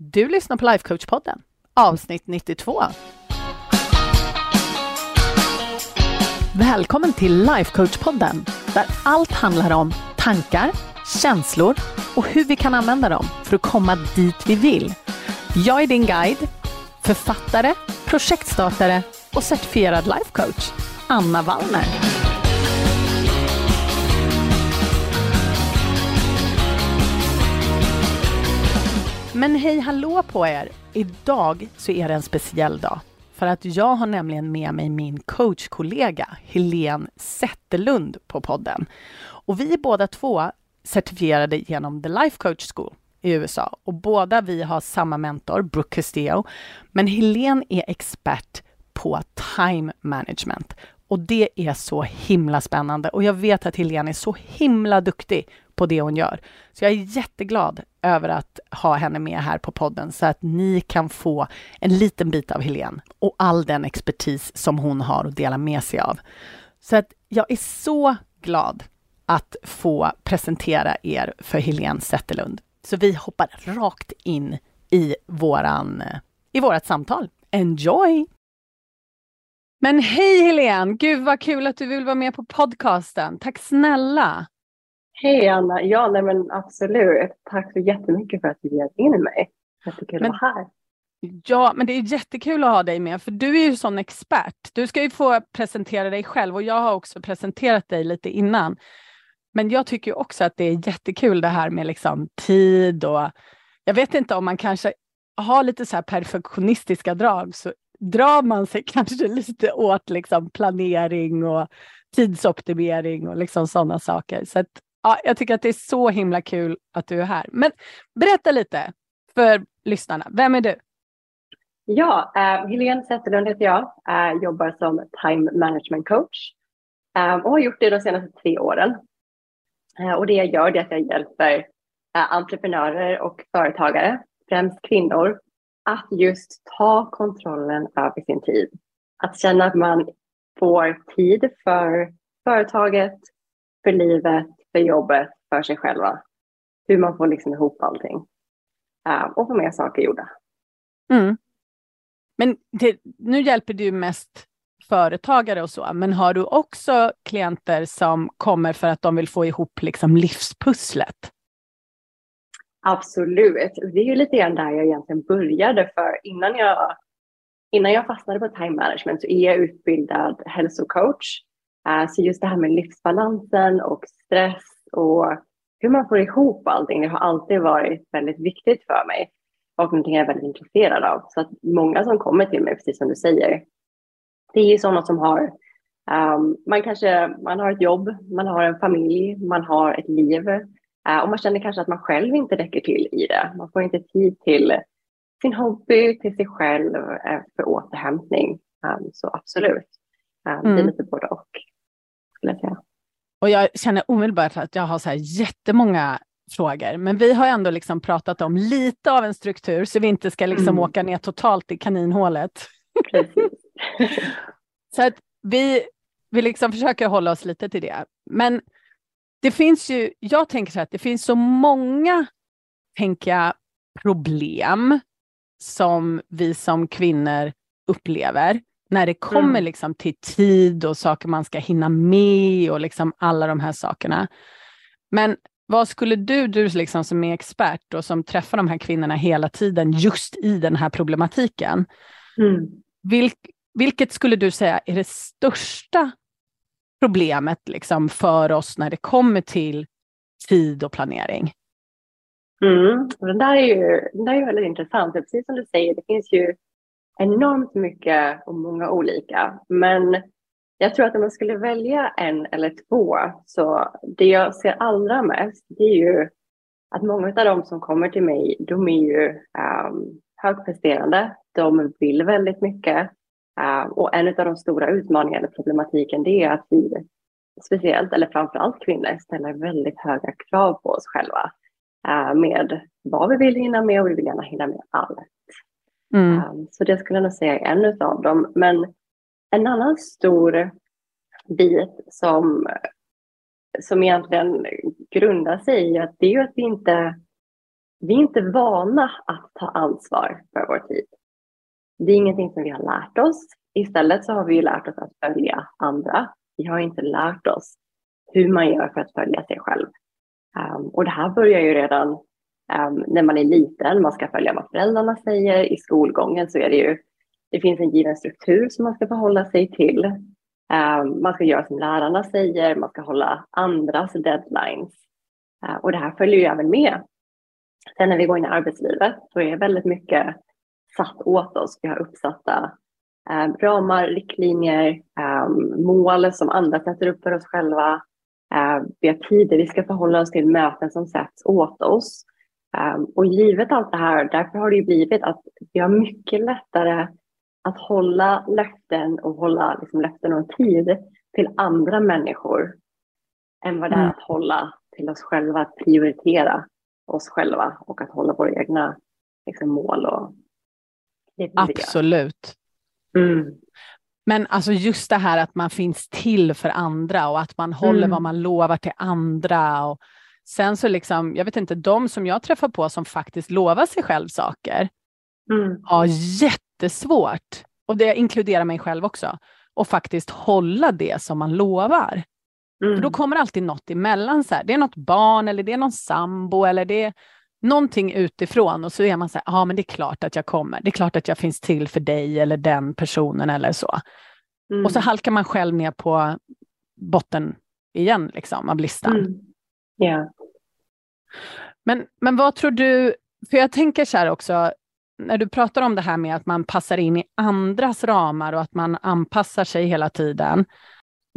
Du lyssnar på Life Coach Podden, avsnitt 92. Välkommen till Life Coach Podden, där allt handlar om tankar, känslor och hur vi kan använda dem för att komma dit vi vill. Jag är din guide, författare, projektstartare och certifierad life coach, Anna Valmer. Men hej, hallå på er! Idag så är det en speciell dag. För att jag har nämligen med mig min coachkollega Helen Zetterlund på podden. Och vi är båda två certifierade genom The Life Coach School i USA. Och båda vi har samma mentor, Brooke Castillo. Men Helen är expert på time management. Och det är så himla spännande. Och jag vet att Helen är så himla duktig på det hon gör. Så jag är jätteglad över att ha henne med här på podden. Så att ni kan få en liten bit av Helen. Och all den expertis som hon har att dela med sig av. Så att jag är så glad att få presentera er för Helen Zetterlund. Så vi hoppar rakt in i vårat samtal. Enjoy! Men hej Helen! Gud vad kul att du vill vara med på podcasten. Tack snälla! Hej Anna, ja nej, men absolut. Tack så jättemycket för att du bjöd in mig. Jättekul att vara här. Ja, men det är jättekul att ha dig med, för du är ju sån expert. Du ska ju få presentera dig själv, och jag har också presenterat dig lite innan. Men jag tycker ju också att det är jättekul det här med liksom tid, och jag vet inte om man kanske har lite så här perfektionistiska drag, så drar man sig kanske lite åt liksom planering och tidsoptimering och liksom sådana saker. Så att ja, jag tycker att det är så himla kul att du är här. Men berätta lite för lyssnarna. Vem är du? Ja, Helen Zetterlund heter jag. Jobbar som time management coach. Och har gjort det de senaste 3 åren. Och det jag gör är att jag hjälper entreprenörer och företagare, främst kvinnor, att just ta kontrollen över sin tid. Att känna att man får tid för företaget, för livet, för jobbet, för sig själva. Hur man får liksom ihop allting. Och få mer saker gjorda. Mm. Men nu hjälper du mest företagare och så. Men har du också klienter som kommer för att de vill få ihop liksom livspusslet? Absolut. Det är ju lite grann där jag egentligen började. För innan jag fastnade på time management så är jag utbildad hälsocoach. Så just det här med livsbalansen och stress och hur man får ihop allting, det har alltid varit väldigt viktigt för mig. Och någonting jag är väldigt intresserad av. Så att många som kommer till mig, precis som du säger, det är ju sådana som har, man har ett jobb, man har en familj, man har ett liv. Och man känner kanske att man själv inte räcker till i det. Man får inte tid till sin hobby, till sig själv, för återhämtning. Så absolut. Det är lite både och, skulle jag säga. Och jag känner omedelbart att jag har så här jättemånga frågor. Men vi har ändå liksom pratat om lite av en struktur, så vi inte ska liksom åka ner totalt i kaninhålet. Så att vi liksom försöker hålla oss lite till det. Men det finns ju, jag tänker så här, att det finns så många, tänker jag, problem som vi som kvinnor upplever. När det kommer liksom till tid och saker man ska hinna med och liksom alla de här sakerna. Men vad skulle du liksom som är expert och som träffar de här kvinnorna hela tiden just i den här problematiken. Vilket skulle du säga är det största problemet liksom för oss när det kommer till tid och planering? Den där är ju väldigt intressant. Precis som du säger, det finns ju enormt mycket och många olika. Men jag tror att om man skulle välja en eller två, så det jag ser allra mest, det är ju att många av de som kommer till mig, de är ju högpresterande. De vill väldigt mycket. Och en av de stora utmaningarna eller problematiken, det är att vi, speciellt eller framförallt kvinnor, ställer väldigt höga krav på oss själva. Med vad vi vill hinna med, och vi vill gärna hinna med allt. Så det skulle jag nog säga är en av dem. Men en annan stor bit som egentligen grundar sig i att det är ju att vi inte vi är inte vana att ta ansvar för vår tid. Det är ingenting som vi har lärt oss. Istället så har vi ju lärt oss att följa andra. Vi har inte lärt oss hur man gör för att följa sig själv. Och det här börjar ju redan när man är liten. Man ska följa vad föräldrarna säger. I skolgången så är det ju, det finns en given struktur som man ska förhålla sig till. Man ska göra som lärarna säger. Man ska hålla andras deadlines. Och det här följer ju även med. Sen när vi går in i arbetslivet så är det väldigt mycket satt åt oss. Vi har uppsatta ramar, riktlinjer, mål som andra sätter upp för oss själva. Vi har tider vi ska förhålla oss till, möten som sätts åt oss. Och givet allt det här, därför har det ju blivit att vi har mycket lättare att hålla löften och hålla liksom löften och tid till andra människor än vad det är att hålla till oss själva, att prioritera oss själva och att hålla våra egna liksom, mål. Och det absolut. Men alltså just det här att man finns till för andra och att man håller vad man lovar till andra. Och sen så liksom, jag vet inte, de som jag träffar på som faktiskt lovar sig själv saker har jättesvårt. Och det inkluderar mig själv också. Och faktiskt hålla det som man lovar. För då kommer alltid något emellan. Så här. Det är något barn eller det är någon sambo eller det är någonting utifrån. Och så är man så här, ja men det är klart att jag kommer. Det är klart att jag finns till för dig eller den personen eller så. Och så halkar man själv ner på botten igen liksom av listan. Yeah. Men vad tror du, för jag tänker så här också. När du pratar om det här med att man passar in i andras ramar och att man anpassar sig hela tiden.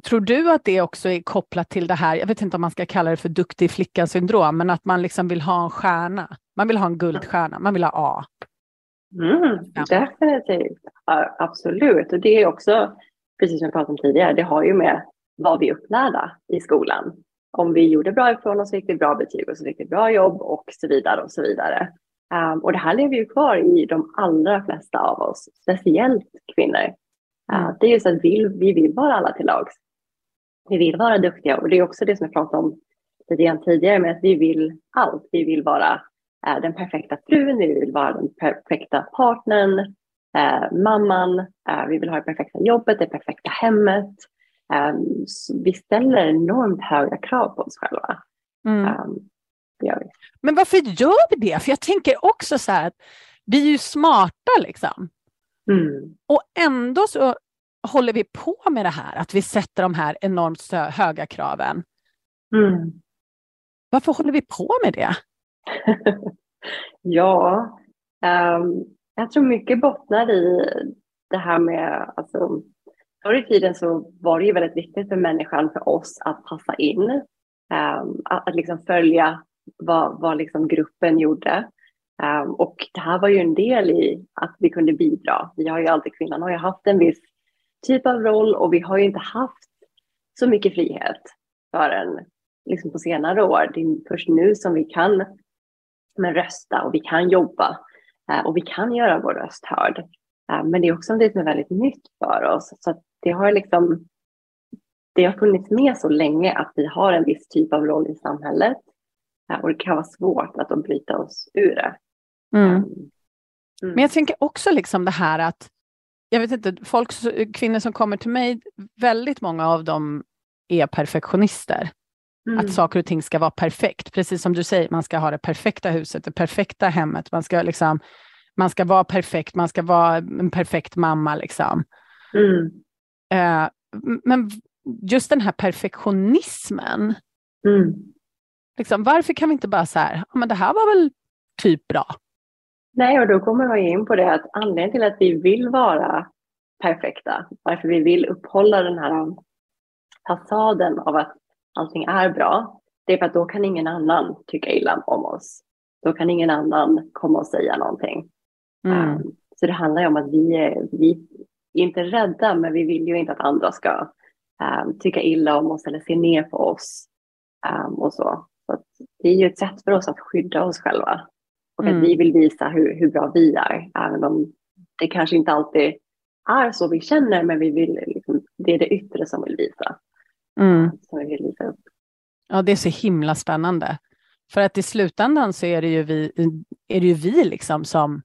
Tror du att det också är kopplat till det här, jag vet inte om man ska kalla det för duktig flickan-syndrom, men att man liksom vill ha en stjärna. Man vill ha en guldstjärna, man vill ha A. Ja. Definitivt, ja, absolut. Och det är också, precis som vi pratade om tidigare, det har ju med vad vi upplärda i skolan. Om vi gjorde bra ifrån oss fick vi bra betyg och så fick vi bra jobb och så vidare och så vidare. Och det här lever ju kvar i de allra flesta av oss, speciellt kvinnor. Det är just att vi vill vara alla till lags. Vi vill vara duktiga och det är också det som jag pratade om redan tidigare med att vi vill allt. Vi vill vara den perfekta frun, vi vill vara den perfekta partnern, mamman, vi vill ha det perfekta jobbet, det perfekta hemmet. Vi ställer enormt höga krav på oss själva. Men varför gör vi det? För jag tänker också så här att vi är ju smarta liksom. Och ändå så håller vi på med det här. Att vi sätter de här enormt höga kraven. Varför håller vi på med det? Jag tror mycket bottnar i det här med... Alltså, förr i tiden så var det ju väldigt viktigt för människan, för oss att passa in. Att liksom följa vad liksom gruppen gjorde. Och det här var ju en del i att vi kunde bidra. Vi har ju alltid, kvinnan har ju haft en viss typ av roll och vi har ju inte haft så mycket frihet förrän liksom på senare år. Det är först nu som vi kan rösta och vi kan jobba och vi kan göra vår röst hörd. Men det är också något som är väldigt nytt för oss. Så att det har liksom, det har funnits med så länge att vi har en viss typ av roll i samhället. Och det kan vara svårt att de bryter oss ur det. Men jag tänker också liksom det här att, jag vet inte, kvinnor som kommer till mig, väldigt många av dem är perfektionister. Att saker och ting ska vara perfekt. Precis som du säger, man ska ha det perfekta huset, det perfekta hemmet. Man ska vara perfekt, man ska vara en perfekt mamma liksom. Men just den här perfektionismen. Liksom, varför kan vi inte bara så här, men det här var väl typ bra? Nej, och då kommer jag in på det att anledningen till att vi vill vara perfekta, varför vi vill upphålla den här fasaden av att allting är bra, det är för att då kan ingen annan tycka illa om oss. Då kan ingen annan komma och säga någonting. Så det handlar ju om att vi är inte rädda, men vi vill ju inte att andra ska tycka illa om oss eller se ner på oss. Och så att det är ju ett sätt för oss att skydda oss själva och att vi vill visa hur bra vi är, även om det kanske inte alltid är så vi känner, men vi vill liksom, det är det yttre som vill visa upp. Ja, det är så himla spännande, För att i slutändan så är det ju vi liksom som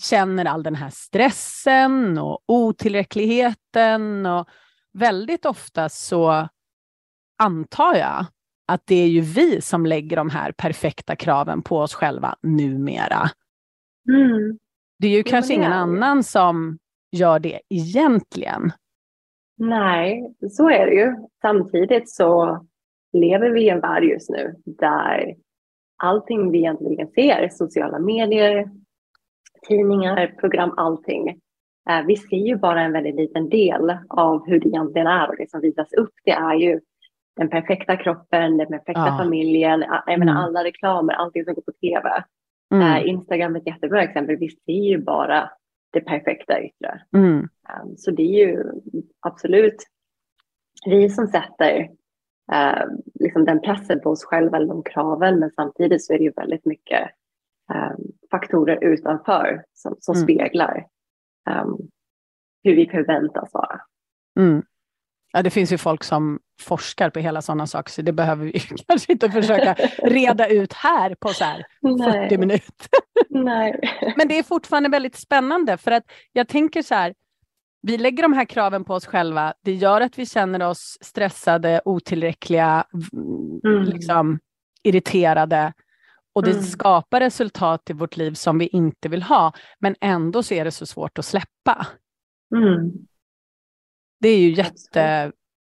känner all den här stressen och otillräckligheten. Och väldigt ofta så antar jag att det är ju vi som lägger de här perfekta kraven på oss själva numera. Mm. Det är ju kanske ingen annan som gör det egentligen. Nej, så är det ju. Samtidigt så lever vi i en värld just nu där allting vi egentligen ser, sociala medier, tidningar, program, allting. Vi ser ju bara en väldigt liten del av hur det egentligen är och det som visas upp. Det är ju den perfekta kroppen, den perfekta familjen, jag menar alla reklamer, allting som går på tv. Instagram är ett jättebra exempel. Vi ser ju bara det perfekta yttre. Så det är ju absolut vi som sätter liksom den pressen på oss själva eller de kraven, men samtidigt så är det ju väldigt mycket faktorer utanför som speglar hur vi förväntas vara. Ja, det finns ju folk som forskar på hela sådana saker, så det behöver vi kanske inte försöka reda ut här på så här 40 minuter. Nej. Men det är fortfarande väldigt spännande, för att jag tänker så här, vi lägger de här kraven på oss själva, det gör att vi känner oss stressade, otillräckliga, liksom irriterade, och det skapar resultat i vårt liv som vi inte vill ha, men ändå så är det så svårt att släppa. Det är ju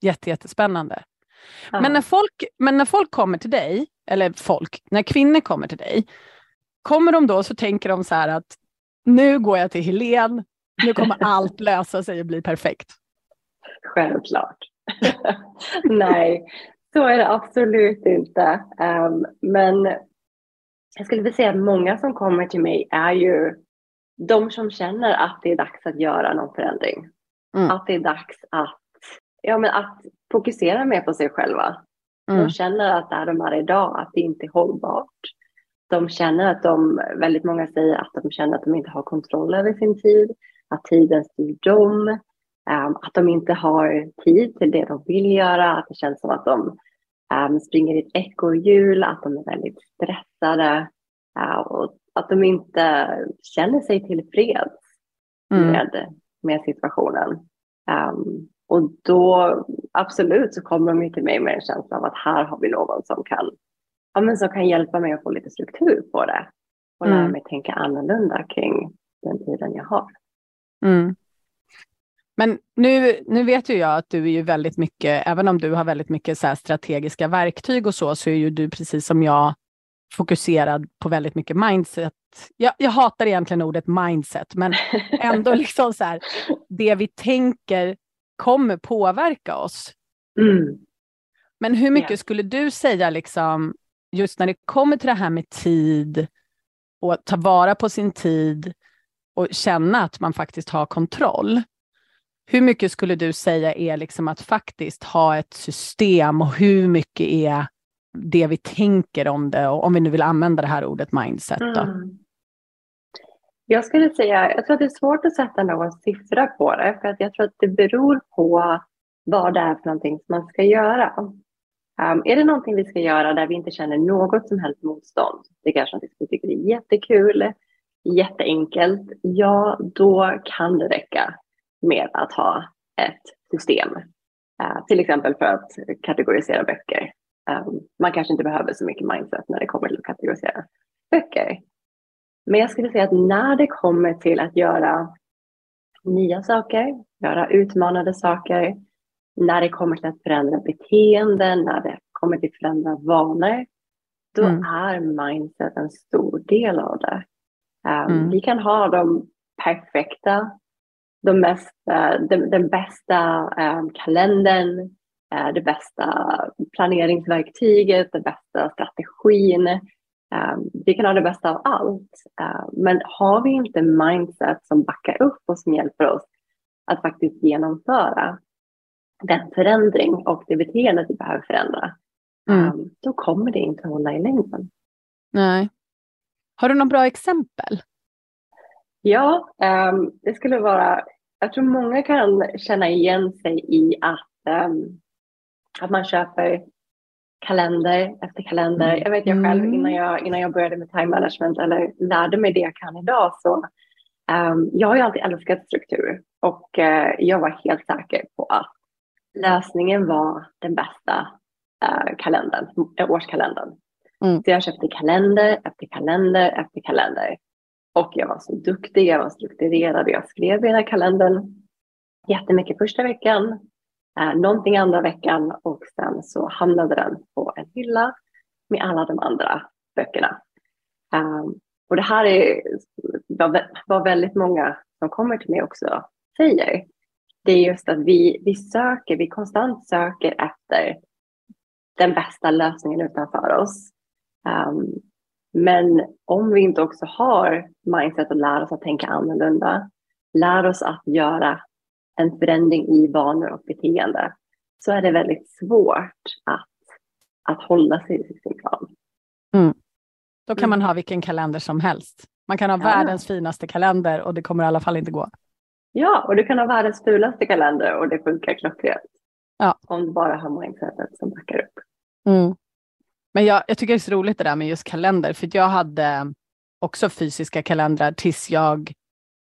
jättespännande. Ja. Men när folk kommer till dig, eller när kvinnor kommer till dig, kommer de då så tänker de så här att nu går jag till Helen, nu kommer allt lösa sig och bli perfekt. Självklart. Nej, så är det absolut inte. Men jag skulle vilja säga att många som kommer till mig är ju de som känner att det är dags att göra någon förändring. Att det är dags att fokusera mer på sig själva. De känner att där de är idag, att det inte är hållbart. De känner att väldigt många säger att de känner att de inte har kontroll över sin tid. Att tiden styr dem. Att de inte har tid till det de vill göra. Att det känns som att de springer i ett ekorrhjul. Att de är väldigt stressade. Och att de inte känner sig tillfreds med situationen. Och då absolut så kommer de ju till mig med en känsla av att här har vi någon som kan hjälpa mig att få lite struktur på det. Och lära mig tänka annorlunda kring den tiden jag har. Men nu vet ju jag att du är ju väldigt mycket, även om du har väldigt mycket så här strategiska verktyg och så är ju du precis som jag fokuserad på väldigt mycket mindset. Jag hatar egentligen ordet mindset, men ändå liksom så här, det vi tänker kommer påverka oss. Men hur mycket skulle du säga liksom, just när det kommer till det här med tid och ta vara på sin tid och känna att man faktiskt har kontroll, hur mycket skulle du säga är liksom att faktiskt ha ett system, och hur mycket är det vi tänker om det, och om vi nu vill använda det här ordet mindset då? Jag skulle säga, jag tror att det är svårt att sätta någon siffra på det, för att jag tror att det beror på vad det är för någonting som man ska göra. Är det någonting vi ska göra där vi inte känner något som helst motstånd, det kanske inte vi tycker är jättekul, jätteenkelt, ja då kan det räcka med att ha ett system. Till exempel för att kategorisera böcker. Man kanske inte behöver så mycket mindset när det kommer till att kategorisera böcker. Men jag skulle säga att när det kommer till att göra nya saker, göra utmanande saker, när det kommer till att förändra beteenden, när det kommer till att förändra vanor, då är mindset en stor del av det. Vi kan ha de perfekta, den bästa kalendern, det bästa planeringsverktyget, det bästa strategin. Vi kan ha det bästa av allt. Men har vi inte mindset som backar upp och som hjälper oss att faktiskt genomföra den förändring och det beteendet vi behöver förändra, då kommer det inte att hålla i längden. Nej. Har du några bra exempel? Ja, det skulle vara... Jag tror många kan känna igen sig i att man köper kalender efter kalender. Jag vet jag själv innan jag började med time management eller lärde mig det jag kan idag, så jag har ju alltid älskat struktur och jag var helt säker på att lösningen var den bästa årskalendern. Så jag köpte kalender efter kalender efter kalender. Och jag var så duktig, jag var strukturerad. Jag skrev i den här kalendern jättemycket första veckan. Någonting andra veckan. Och sen så hamnade den på en hylla med alla de andra böckerna. Och det här är vad väldigt många som kommer till mig också säger. Det är just att vi konstant söker efter den bästa lösningen utanför oss. Men om vi inte också har mindset och lär oss att tänka annorlunda, lär oss att göra en förändring i vanor och beteende, så är det väldigt svårt att hålla sig i sin plan. Då kan man ha vilken kalender som helst. Man kan ha världens finaste kalender och det kommer i alla fall inte gå. Ja, och du kan ha världens fulaste kalender och det funkar klockrent. Ja. Om du bara har mindsetet som backar upp. Men jag tycker det är så roligt det där med just kalender. För jag hade också fysiska kalendrar tills jag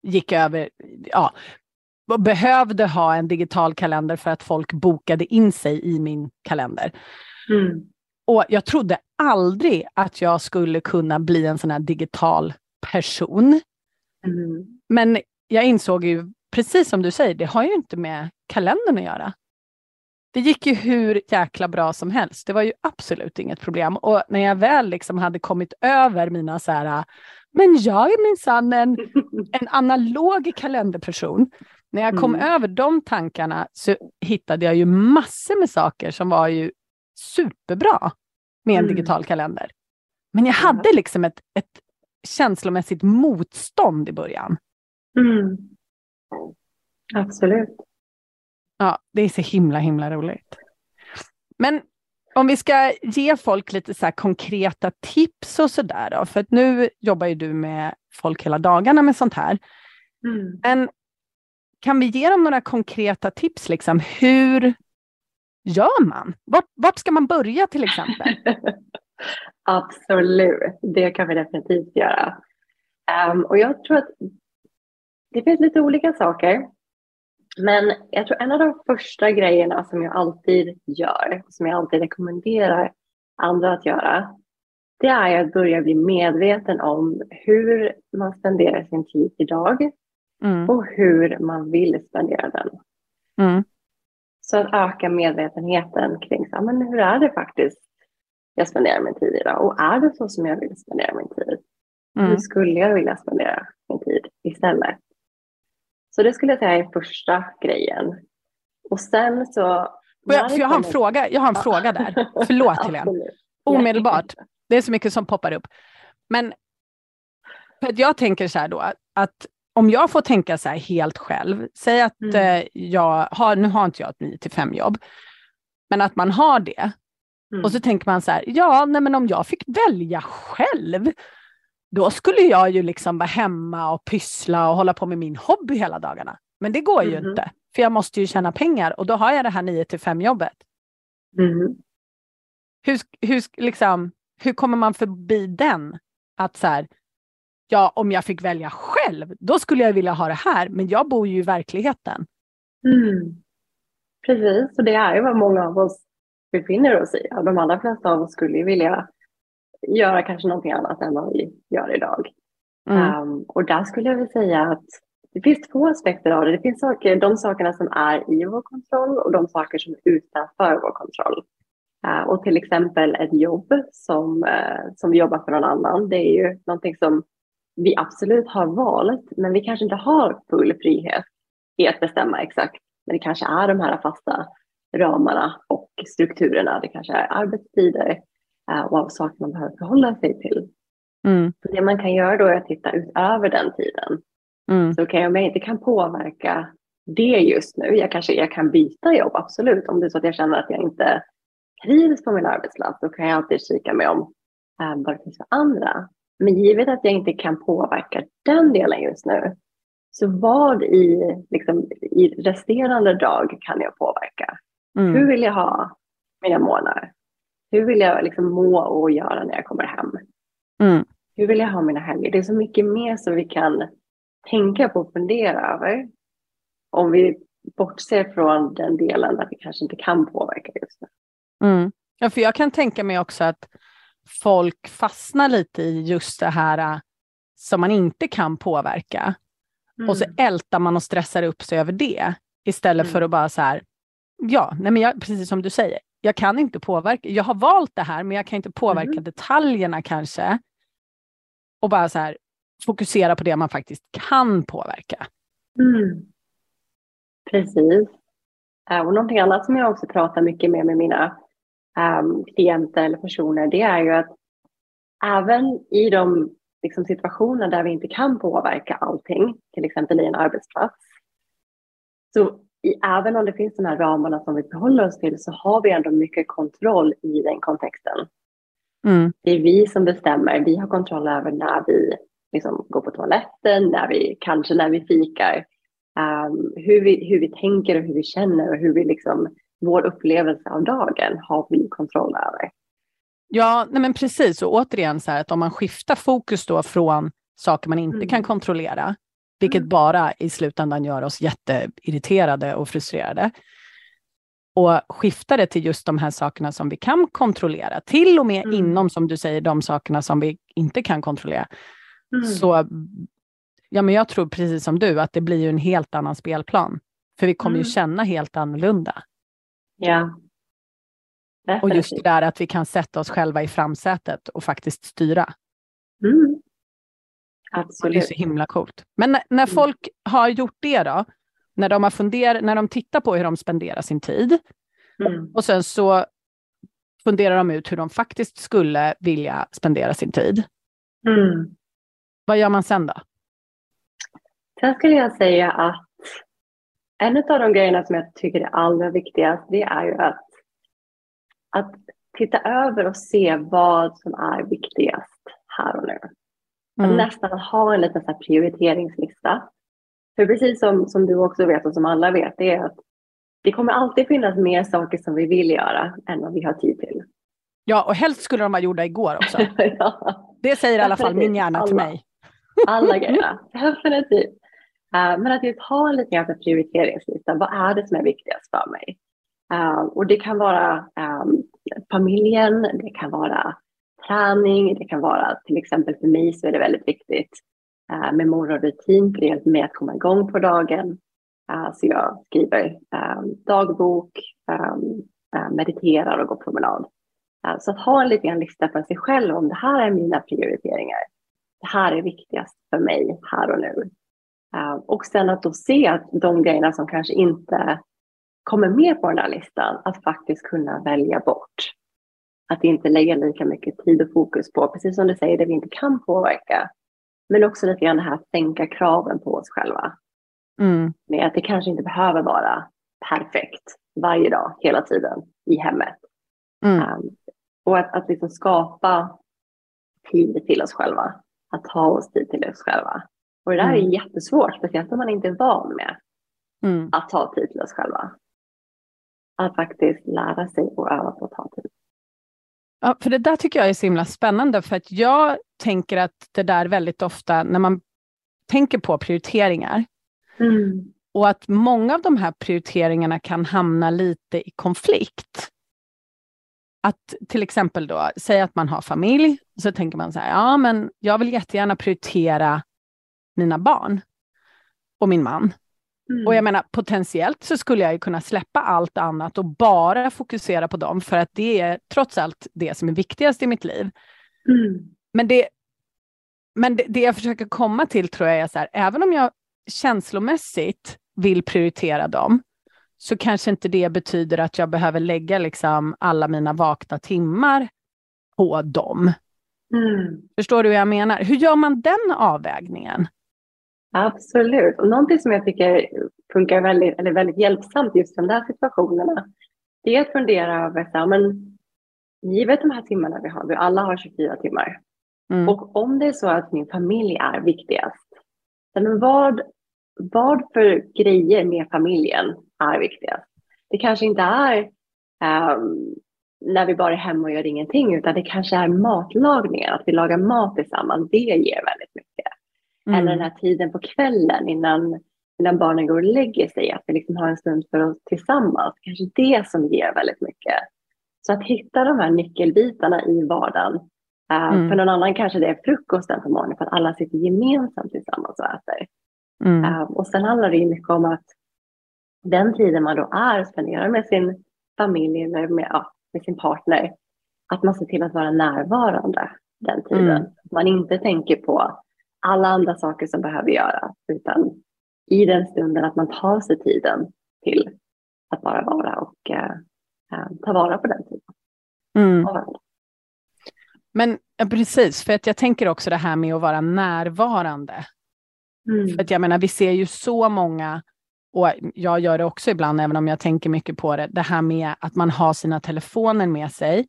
gick över. Ja, behövde ha en digital kalender för att folk bokade in sig i min kalender. Och jag trodde aldrig att jag skulle kunna bli en sån här digital person. Men jag insåg ju, precis som du säger, det har ju inte med kalendern att göra. Det gick ju hur jäkla bra som helst. Det var ju absolut inget problem. Och när jag väl liksom hade kommit över mina så här, men jag är minsann en analog kalenderperson. När jag kom över de tankarna så hittade jag ju massor med saker som var ju superbra med en digital kalender. Men jag hade liksom ett känslomässigt motstånd i början. Absolut. Ja, det är så himla roligt. Men om vi ska ge folk lite så här konkreta tips och sådär då. För att nu jobbar ju du med folk hela dagarna med sånt här. Men kan vi ge dem några konkreta tips liksom? Hur gör man? Vart ska man börja till exempel? Absolut, det kan vi definitivt göra. Och jag tror att det finns lite olika saker. Men jag tror en av de första grejerna som jag alltid gör, som jag alltid rekommenderar andra att göra, det är att börja bli medveten om hur man spenderar sin tid idag och hur man vill spendera den. Så att öka medvetenheten kring så, men hur är det faktiskt jag spenderar min tid idag? Och är det så som jag vill spendera min tid? Hur skulle jag vilja spendera min tid istället? Så det skulle jag säga är första grejen. Och sen så... Jag har en fråga där. Förlåt Helene. Omedelbart. Det är så mycket som poppar upp. Men jag tänker så här då. Att om jag får tänka så här helt själv. Säg att jag har... Nu har inte jag ett 9-5 jobb. Men att man har det. Och så tänker man så här. Ja, nej, men om jag fick välja själv. Då skulle jag ju liksom vara hemma och pyssla och hålla på med min hobby hela dagarna. Men det går ju inte. För jag måste ju tjäna pengar. Och då har jag det här 9-5 jobbet. Hur kommer man förbi den? Att så här, ja, om jag fick välja själv. Då skulle jag vilja ha det här. Men jag bor ju i verkligheten. Precis. Och det är ju vad många av oss befinner oss i. De allra flesta av oss skulle ju vilja göra kanske någonting annat än vad vi gör idag. Och där skulle jag vilja säga att det finns två aspekter av det. Det finns de sakerna som är i vår kontroll och de saker som är utanför vår kontroll. Och till exempel ett jobb som vi jobbar för någon annan. Det är ju någonting som vi absolut har valt, men vi kanske inte har full frihet i att bestämma exakt. Men det kanske är de här fasta ramarna och strukturerna. Det kanske är arbetstider och av saker man behöver förhålla sig till. Det man kan göra då är att titta utöver den tiden. Så okay, om jag inte kan påverka det just nu, jag kan byta jobb, absolut. Om det är så att jag känner att jag inte trivs på min arbetsplats, då kan jag alltid kika mig om vad det finns för andra. Men givet att jag inte kan påverka den delen just nu, så vad i resterande dag kan jag påverka? Hur vill jag ha mina månader? Hur vill jag liksom må och göra när jag kommer hem? Mm. Hur vill jag ha mina helger? Det är så mycket mer som vi kan tänka på och fundera över. Om vi bortser från den delen där vi kanske inte kan påverka just nu. Mm. Ja, för jag kan tänka mig också att folk fastnar lite i just det här som man inte kan påverka. Mm. Och så ältar man och stressar upp sig över det. Istället för att bara så här, ja, nej men jag, precis som du säger. Jag kan inte påverka, jag har valt det här men jag kan inte påverka detaljerna kanske. Och bara så här, fokusera på det man faktiskt kan påverka. Mm. Precis. Och någonting annat som jag också pratar mycket med mina klienter eller personer, det är ju att även i de liksom, situationer där vi inte kan påverka allting, till exempel i en arbetsplats, så även om det finns de här ramarna som vi behåller oss till, så har vi ändå mycket kontroll i den kontexten. Mm. Det är vi som bestämmer, vi har kontroll över när vi liksom, går på toaletten, kanske när vi fikar. Hur vi tänker och hur vi känner och hur vi liksom, vår upplevelse av dagen har vi kontroll över. Ja, nej men precis. Och återigen så här att om man skiftar fokus då från saker man inte kan kontrollera, vilket bara i slutändan gör oss jätteirriterade och frustrerade, och skiftar det till just de här sakerna som vi kan kontrollera, till och med inom, som du säger, de sakerna som vi inte kan kontrollera, så ja, men jag tror precis som du att det blir ju en helt annan spelplan. För vi kommer ju känna helt annorlunda. Ja. Definitivt. Och just det där att vi kan sätta oss själva i framsätet och faktiskt styra. Mm. Absolut. Det är så himla coolt. Men när folk har gjort det då, när de tittar på hur de spenderar sin tid och sen så funderar de ut hur de faktiskt skulle vilja spendera sin tid. Mm. Vad gör man sen då? Sen skulle jag säga att en av de grejerna som jag tycker är allra viktigast, det är ju att titta över och se vad som är viktigast här och nu. Att nästan ha en liten så här prioriteringslista. För precis som du också vet och som alla vet, det är att det kommer alltid finnas mer saker som vi vill göra än vad vi har tid till. Ja, och helst skulle de ha gjort det igår också. Ja. Det säger i alla fall min hjärna till mig. Alla grejerna, definitivt. Men att just ha en liten grann prioriteringslista. Vad är det som är viktigast för mig? Och det kan vara familjen, det kan vara träning, det kan vara, till exempel för mig så är det väldigt viktigt med morgonrutin, för det hjälper mig att komma igång på dagen. Så jag skriver dagbok, mediterar och går promenad. Så att ha en liten lista för sig själv om det här är mina prioriteringar. Det här är viktigast för mig här och nu. Och sen att då se att de grejerna som kanske inte kommer med på den här listan, att faktiskt kunna välja bort. Att inte lägga lika mycket tid och fokus på, precis som du säger, det vi inte kan påverka. Men också lite grann det här att sänka kraven på oss själva. Med att det kanske inte behöver vara perfekt varje dag, hela tiden, i hemmet. Och att liksom skapa tid till oss själva. Att ta oss tid till oss själva. Och det där är jättesvårt, speciellt om man inte är van med att ta tid till oss själva. Att faktiskt lära sig och öva på att ta tid. Ja, för det där tycker jag är så himla spännande. För att jag tänker att det där väldigt ofta, när man tänker på prioriteringar. Och att många av de här prioriteringarna kan hamna lite i konflikt. Att till exempel då, säga att man har familj. Så tänker man så här, ja men jag vill jättegärna prioritera mina barn och min man. Och jag menar, potentiellt så skulle jag ju kunna släppa allt annat och bara fokusera på dem, för att det är trots allt det som är viktigast i mitt liv. Men det jag försöker komma till, tror jag, är så här, även om jag känslomässigt vill prioritera dem, så kanske inte det betyder att jag behöver lägga liksom alla mina vakna timmar på dem. Förstår du vad jag menar? Hur gör man den avvägningen? Absolut. Och någonting som jag tycker funkar väldigt, eller väldigt hjälpsamt just i de där situationerna, det är att fundera över så här, men givet de här timmarna vi alla har 24 timmar. Och om det är så att min familj är viktigast, men vad för grejer med familjen är viktigast? Det kanske inte är när vi bara är hemma och gör ingenting, utan det kanske är matlagningen, att vi lagar mat tillsammans, det ger väldigt mycket. Mm. Eller den här tiden på kvällen innan barnen går och lägger sig, att vi liksom har en stund för oss tillsammans, kanske det som ger väldigt mycket. Så att hitta de här nyckelbitarna i vardagen. För någon annan kanske det är frukosten på morgonen, för att alla sitter gemensamt tillsammans och äter. Mm. Och sen handlar det ju mycket om att den tiden man då spenderar med sin familj, med sin partner, att man ser till att vara närvarande den tiden. Man inte tänker på alla andra saker som behöver göras, utan i den stunden att man tar sig tiden till att bara vara och ta vara på den tiden. Mm. Men precis, för att jag tänker också det här med att vara närvarande. Mm. För att jag menar, vi ser ju så många, och jag gör det också ibland även om jag tänker mycket på det, det här med att man har sina telefoner med sig.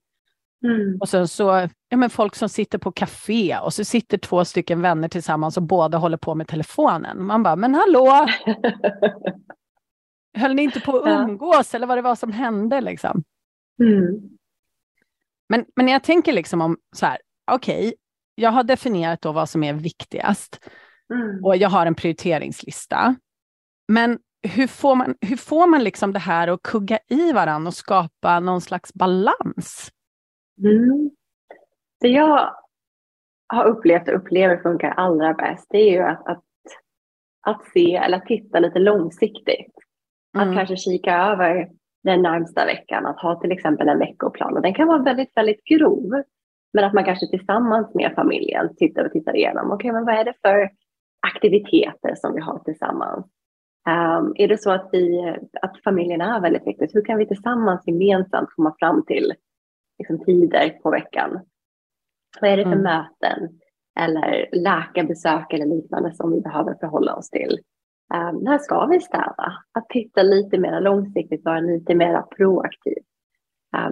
Mm. Och sen så, ja men folk som sitter på café och så sitter två stycken vänner tillsammans och båda håller på med telefonen. Man bara, men hallå! Höll ni inte på att umgås eller vad det var som hände liksom? Mm. Men jag tänker liksom om så här, okej, jag har definierat då vad som är viktigast. Mm. Och jag har en prioriteringslista. Men hur får man liksom det här att kugga i varandra och skapa någon slags balans? Mm. Det jag har upplevt och upplever funkar allra bäst, det är ju att se eller att titta lite långsiktigt. Att kanske kika över den närmsta veckan, att ha till exempel en veckoplan. Och den kan vara väldigt, väldigt grov. Men att man kanske tillsammans med familjen tittar igenom. Okej, men vad är det för aktiviteter som vi har tillsammans? Är det så att familjen är väldigt viktigt? Hur kan vi tillsammans gemensamt komma fram till liksom, tider på veckan? Vad är det för möten eller läkarbesök eller liknande som vi behöver förhålla oss till? När ska vi städa? Att titta lite mer långsiktigt, vara lite mer proaktiv.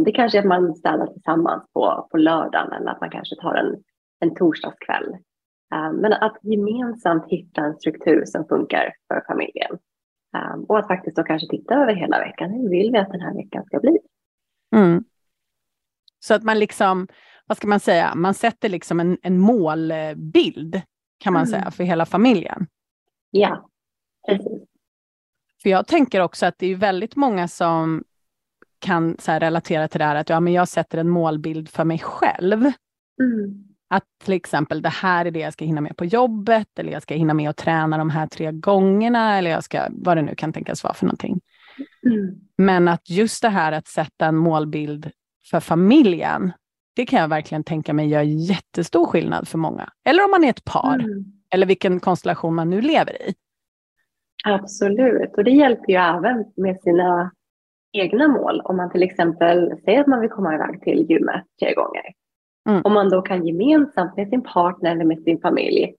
Det kanske är att man städar tillsammans på lördagen, eller att man kanske tar en torsdagskväll. Men att gemensamt hitta en struktur som funkar för familjen. Och att faktiskt då kanske titta över hela veckan. Hur vill vi att den här veckan ska bli? Mm. Så att man liksom, vad ska man säga? Man sätter liksom en målbild kan man säga för hela familjen. Ja, precis. För jag tänker också att det är väldigt många som kan så här relatera till det här. Att ja, men jag sätter en målbild för mig själv. Mm. Att till exempel det här är det jag ska hinna med på jobbet. Eller jag ska hinna med att träna de här 3 gångerna. Eller jag ska, vad det nu kan tänkas vara för någonting. Mm. Men att just det här att sätta en målbild för familjen. Det kan jag verkligen tänka mig gör jättestor skillnad för många. Eller om man är ett par. Mm. Eller vilken konstellation man nu lever i. Absolut. Och det hjälper ju även med sina egna mål. Om man till exempel säger att man vill komma iväg till gymmet 3 gånger. Om man då kan gemensamt med sin partner eller med sin familj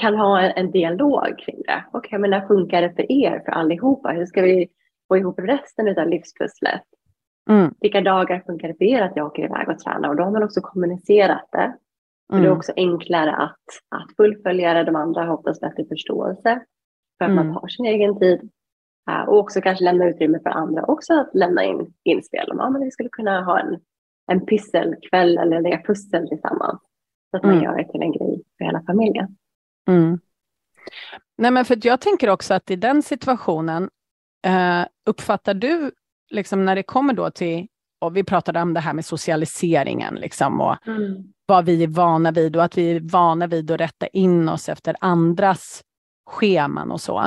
kan ha en dialog kring det. Okej, men när funkar det för er, för allihopa? Hur ska vi få ihop resten av livspusslet? Vilka dagar funkar det för er att jag åker iväg och tränar? Och då har man också kommunicerat det. För det är också enklare att fullfölja det. De andra har oftast bättre förståelse för att man tar sin egen tid. Och också kanske lämna utrymme för andra också att lämna in inspel. Ja, men vi skulle kunna ha en pysselkväll eller lägga pussel tillsammans. Så att man gör det till en grej för hela familjen. Mm. Nej, men för jag tänker också att i den situationen uppfattar du liksom när det kommer då till, och vi pratade om det här med socialiseringen liksom, och vad vi är vana vid och att vi är vana vid att rätta in oss efter andras scheman och så.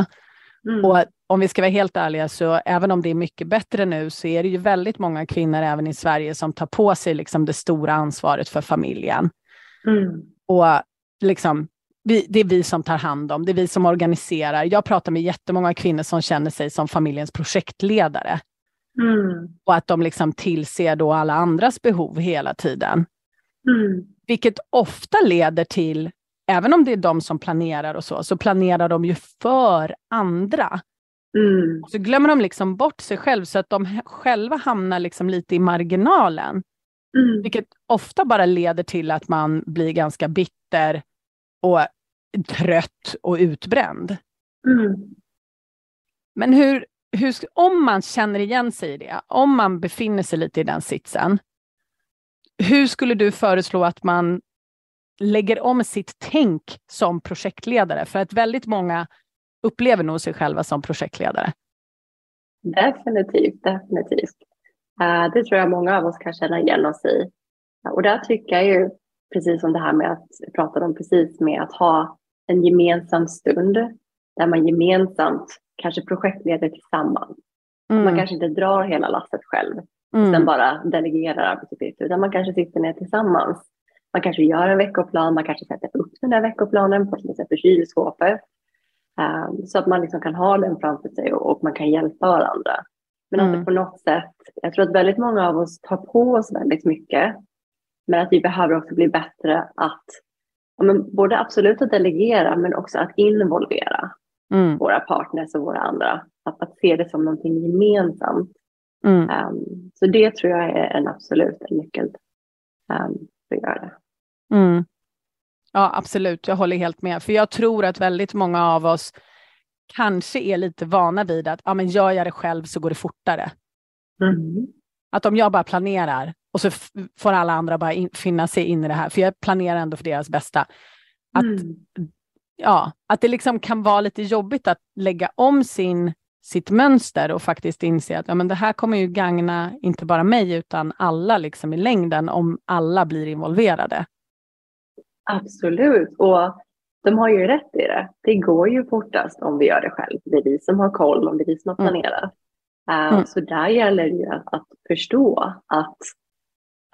Och om vi ska vara helt ärliga så även om det är mycket bättre nu så är det ju väldigt många kvinnor även i Sverige som tar på sig liksom det stora ansvaret för familjen. Och liksom, det är vi som tar hand om, det är vi som organiserar. Jag pratar med jättemånga kvinnor som känner sig som familjens projektledare. Och att de liksom tillser då alla andras behov hela tiden. Vilket ofta leder till, även om det är de som planerar och så planerar de ju för andra. Så glömmer de liksom bort sig själv så att de själva hamnar liksom lite i marginalen. Vilket ofta bara leder till att man blir ganska bitter och trött och utbränd. Men hur, om man känner igen sig i det, om man befinner sig lite i den sitsen, hur skulle du föreslå att man lägger om sitt tänk som projektledare? För att väldigt många upplever nog sig själva som projektledare. Definitivt. Det tror jag många av oss kan känna igen oss i. Och där tycker jag ju, precis som det här med att jag pratade om precis med att ha en gemensam stund där man gemensamt kanske projektleder tillsammans. Mm. Man kanske inte drar hela lasset själv. Mm. Sen bara delegerar arbetsuppgifter. Utan man kanske sitter ner tillsammans. Man kanske gör en veckoplan. Man kanske sätter upp den där veckoplanen på till exempel kylskåpet. Så att man liksom kan ha den framför sig och man kan hjälpa varandra. Men att det på något sätt, jag tror att väldigt många av oss tar på oss väldigt mycket. Men att vi behöver också bli bättre att både absolut att delegera men också att involvera våra partners och våra andra. Att se det som någonting gemensamt. Mm. Så det tror jag är en absolut nyckel för att göra det. Mm. Ja, absolut. Jag håller helt med. För jag tror att väldigt många av oss kanske är lite vana vid att men jag gör det själv så går det fortare. Mm. Att om jag bara planerar och så får alla andra bara finna sig in i det här. För jag planerar ändå för deras bästa. Att, att det liksom kan vara lite jobbigt att lägga om sitt mönster och faktiskt inse att men det här kommer ju gagna inte bara mig utan alla liksom i längden om alla blir involverade. Absolut, och de har ju rätt i det. Det går ju fortast om vi gör det själv. Det är vi som har koll, om det är vi som har planerat. Så där gäller det ju att förstå att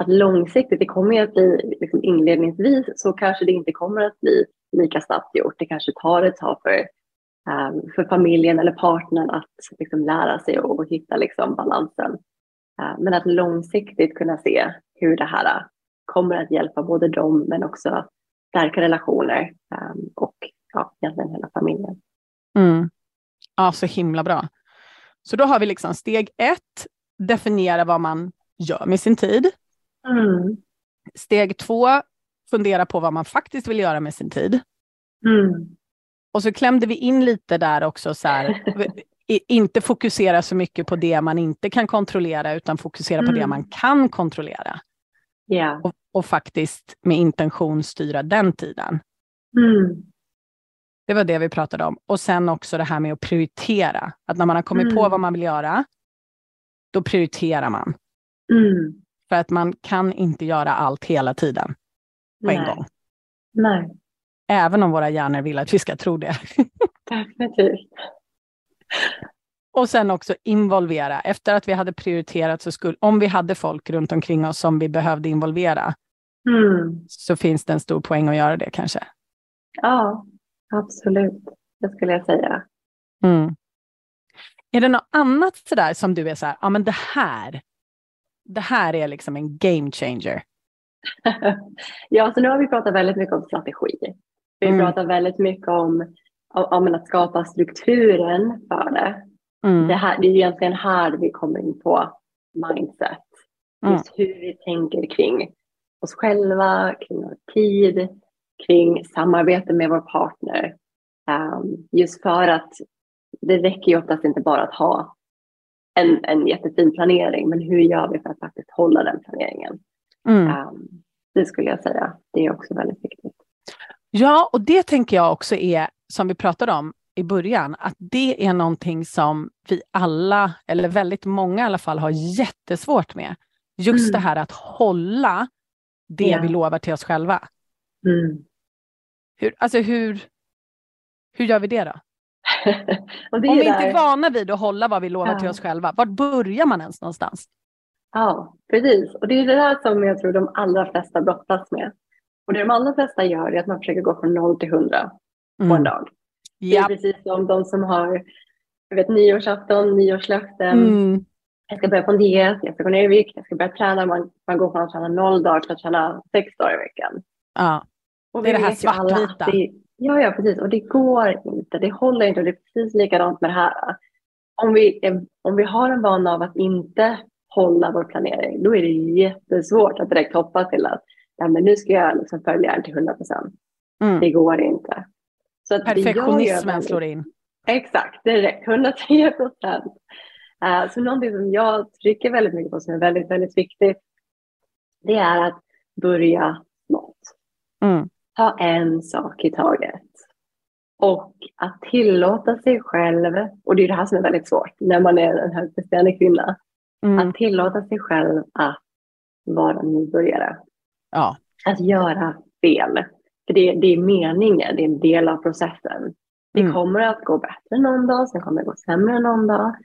långsiktigt, det kommer ju att bli liksom inledningsvis så kanske det inte kommer att bli lika snabbt gjort. Det kanske tar ett tag för familjen eller partnern att liksom lära sig och hitta liksom balansen. Men att långsiktigt kunna se hur det här kommer att hjälpa både dem men också stärka relationer och egentligen hela familjen. Mm. Ja, så himla bra. Så då har vi liksom steg 1, definiera vad man gör med sin tid. Mm. Steg 2, fundera på vad man faktiskt vill göra med sin tid. Mm. Och så klämde vi in lite där också så här, inte fokusera så mycket på det man inte kan kontrollera utan fokusera på det man kan kontrollera. Yeah. Och faktiskt med intention styra den tiden. Mm. Det var det vi pratade om. Och sen också det här med att prioritera. Att när man har kommit på vad man vill göra, då prioriterar man. Mm. För att man kan inte göra allt hela tiden. På en gång. Nej. Även om våra hjärnor vill att vi ska tro det. Definitivt. Och sen också involvera. Efter att vi hade prioriterat så skulle, om vi hade folk runt omkring oss som vi behövde involvera. Mm. Så finns det en stor poäng att göra det kanske. Ja, absolut. Det skulle jag säga. Mm. Är det något annat sådär som du är så här, men det här är liksom en game changer. Ja, så nu har vi pratat väldigt mycket om strategi. Vi pratar väldigt mycket om att skapa strukturen för det. Mm. Det är ju egentligen här vi kommer in på mindset. Just hur vi tänker kring oss själva, kring vår tid, kring samarbete med vår partner. Just för att det räcker ju oftast inte bara att ha en jättefin planering. Men hur gör vi för att faktiskt hålla den planeringen? Mm. Det skulle jag säga. Det är också väldigt viktigt. Ja, och det tänker jag också är, som vi pratade om i början, att det är någonting som vi alla, eller väldigt många i alla fall, har jättesvårt med. Just det här att hålla det vi lovar till oss själva. Mm. Hur gör vi det då? Och det är om vi inte är vana vid att hålla vad vi lovar till oss själva, vart börjar man ens någonstans? Ja, precis. Och det är det där som jag tror de allra flesta brottas med. Och det de allra flesta gör är att man försöker gå från 0 till 100 på en dag. Yep. Det är precis som de som har nyårsafton, nyårslöften. Mm. Jag ska börja på en diet, jag ska gå ner i vikt, jag ska börja träna. Man går från att träna 0 dagar till att träna 6 dagar i veckan. Ja, och det är det här svartvita. Ja, precis. Och det går inte, det håller inte. Och det är precis likadant med det här. Om vi har en vana av att inte hålla vår planering, då är det jättesvårt att direkt hoppa till att men nu ska jag liksom följa den till 100%. Det går inte. Så att perfektionismen slår in. Exakt, det är rätt. 110%. Så någonting som jag trycker väldigt mycket på som är väldigt, väldigt viktigt, det är att börja smått. Mm. Ta en sak i taget. Och att tillåta sig själv, och det är det här som är väldigt svårt när man är en högpresterande kvinna, att tillåta sig själv att vara nybörjare. Ja. Att göra fel. För det är meningen, det är en del av processen. Det kommer att gå bättre någon dag, sen kommer det gå sämre någon dag.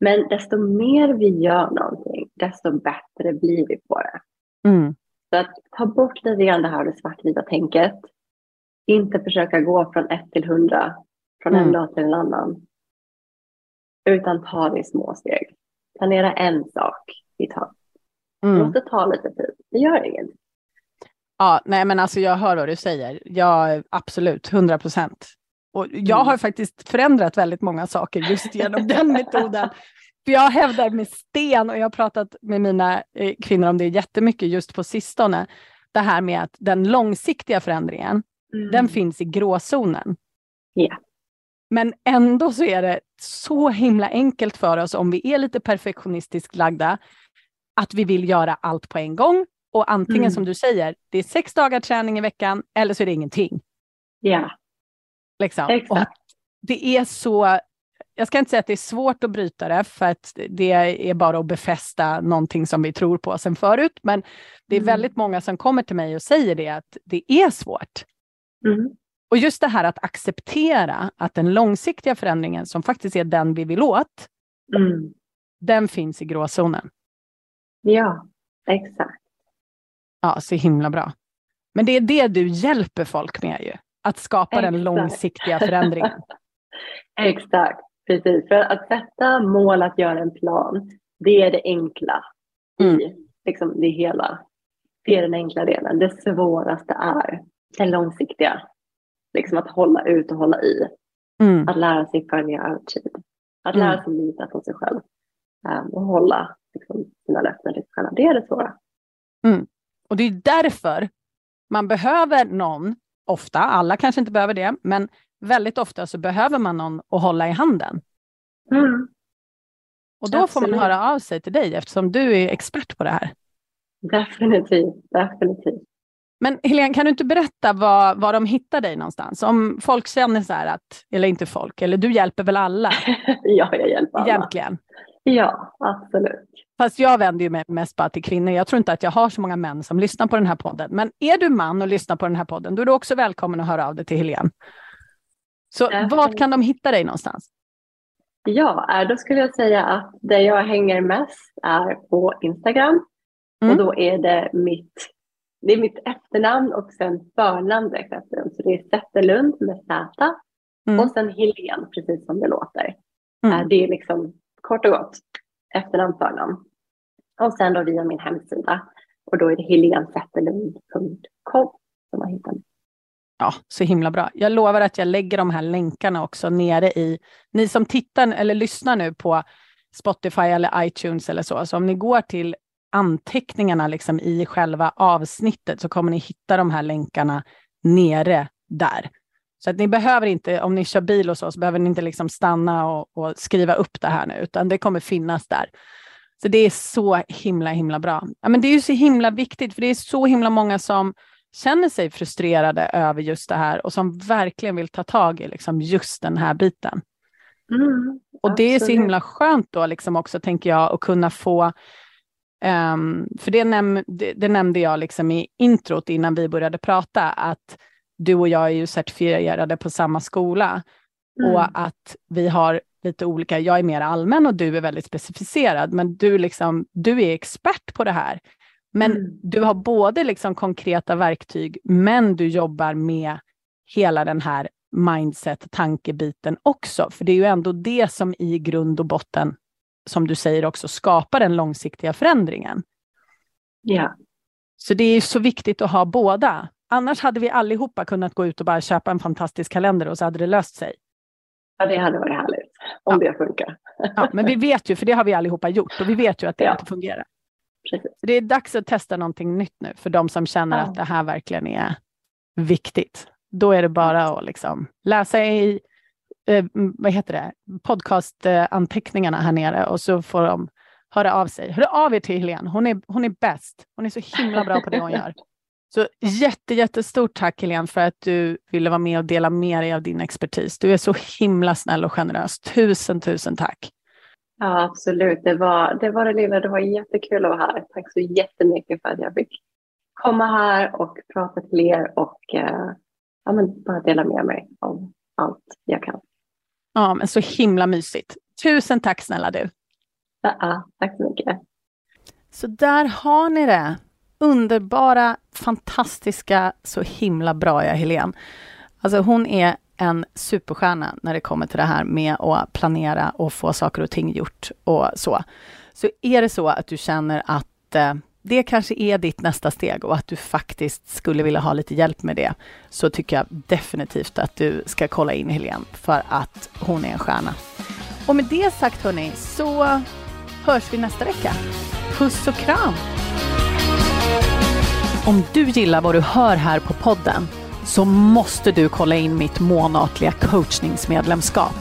Men desto mer vi gör någonting, desto bättre blir vi på det. Mm. Så att ta bort lite grann det här det svartvita tänket. Inte försöka gå från 1 till 100. Från en dag till en annan. Utan ta det i små steg. Planera en sak i taget. Låt det ta lite tid. Det gör inget. Ja, nej men alltså jag hör vad du säger. Ja, absolut. 100%. Och jag har faktiskt förändrat väldigt många saker just genom den metoden. För jag hävdar med sten, och jag har pratat med mina kvinnor om det jättemycket just på sistone. Det här med att den långsiktiga förändringen, den finns i gråzonen. Yeah. Men ändå så är det så himla enkelt för oss, om vi är lite perfektionistiskt lagda, att vi vill göra allt på en gång. Och antingen som du säger, det är 6 dagar träning i veckan eller så är det ingenting. Ja. Yeah. Liksom. Och det är så, jag ska inte säga att det är svårt att bryta det, för att det är bara att befästa någonting som vi tror på sen förut, men det är väldigt många som kommer till mig och säger det, att det är svårt. Och just det här att acceptera att den långsiktiga förändringen, som faktiskt är den vi vill åt, den finns i gråzonen. Ja, exakt. Ja, så himla bra. Men det är det du hjälper folk med ju. Att skapa den långsiktiga förändringen. Exakt, precis. För att sätta mål, att göra en plan, det är det enkla i liksom det hela. Det är den enkla delen. Det svåraste är den långsiktiga. Liksom att hålla ut och hålla i. Att lära sig följa över tid. Att lära sig lita på sig själv. Och hålla liksom sina löften till sig själv. Det är det svåra. Mm. Och det är därför man behöver någon. Ofta, alla kanske inte behöver det, men väldigt ofta så behöver man någon att hålla i handen. Mm. Och då Absolut. Får man höra av sig till dig, eftersom du är expert på det här. Definitivt. Men Helene, kan du inte berätta var de hittar dig någonstans? Om folk känner så här att, eller inte folk, eller du hjälper väl alla? Ja, jag hjälper alla. Egentligen. Ja, absolut. Fast jag vänder ju mig mest bara till kvinnor. Jag tror inte att jag har så många män som lyssnar på den här podden. Men är du man och lyssnar på den här podden, då är du också välkommen att höra av dig till Helene. Så vart kan de hitta dig någonstans? Ja, då skulle jag säga att där jag hänger mest är på Instagram. Och då är det är mitt efternamn och sen förnamn direkt efter. Så det är Zetterlund med Z. Och sen Helene, precis som det låter. Det är liksom kort och gott. Efternamn, förnamn. Och sen då via min hemsida. Och då är det helenzetterlund.com som man hittar. Ja, så himla bra. Jag lovar att jag lägger de här länkarna också nere i. Ni som tittar eller lyssnar nu på Spotify eller iTunes eller så. Så om ni går till anteckningarna liksom i själva avsnittet, så kommer ni hitta de här länkarna nere där. Så att ni behöver inte, om ni kör bil och så behöver ni inte liksom stanna och skriva upp det här nu, utan det kommer finnas där. Så det är så himla bra. Ja, men det är ju så himla viktigt, för det är så himla många som känner sig frustrerade över just det här och som verkligen vill ta tag i liksom just den här biten. Och det är så himla skönt då liksom också, tänker jag, att kunna få, för det nämnde jag liksom i introt innan vi började prata, att du och jag är ju certifierade på samma skola. Och att vi har lite olika. Jag är mer allmän och du är väldigt specificerad. Men du är expert på det här. Men du har både liksom konkreta verktyg. Men du jobbar med hela den här mindset-tankebiten också. För det är ju ändå det som i grund och botten, som du säger också, skapar den långsiktiga förändringen. Ja. Yeah. Så det är ju så viktigt att ha båda. Annars hade vi allihopa kunnat gå ut och bara köpa en fantastisk kalender och så hade det löst sig. Ja, det hade varit härligt. Om det funkar. Ja, men vi vet ju, för det har vi allihopa gjort. Och vi vet ju att det inte fungerar. Precis. Det är dags att testa någonting nytt nu. För de som känner att det här verkligen är viktigt. Då är det bara att liksom läsa i podcastanteckningarna här nere och så får de höra av sig. Hör av er till Helen. Hon är bäst. Hon är så himla bra på det hon gör. Så jättestort tack Helen för att du ville vara med och dela med dig av din expertis. Du är så himla snäll och generös. Tusen tack. Ja, absolut. Det var det lilla. Det var jättekul att vara här. Tack så jättemycket för att jag fick komma här och prata till er och bara dela med mig av allt jag kan. Ja, men så himla mysigt. Tusen tack snälla du. Ja, tack så mycket. Så där har ni det. Underbara, fantastiska, så himla bra jag Helen. Alltså hon är en superstjärna när det kommer till det här med att planera och få saker och ting gjort och så. Så är det så att du känner att det kanske är ditt nästa steg och att du faktiskt skulle vilja ha lite hjälp med det, så tycker jag definitivt att du ska kolla in Helen, för att hon är en stjärna. Och med det sagt hörni, så hörs vi nästa vecka. Puss och kram! Om du gillar vad du hör här på podden så måste du kolla in mitt månatliga coachningsmedlemskap.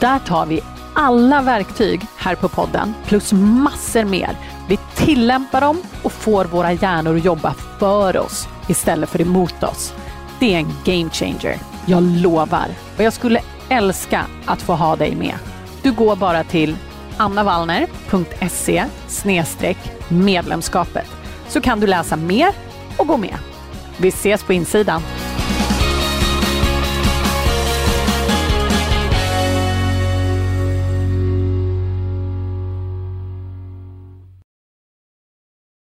Där tar vi alla verktyg här på podden plus massor mer. Vi tillämpar dem och får våra hjärnor att jobba för oss istället för emot oss. Det är en game changer, jag lovar. Och jag skulle älska att få ha dig med. Du går bara till annavalner.se/medlemskapet. Så kan du läsa mer och gå med. Vi ses på insidan.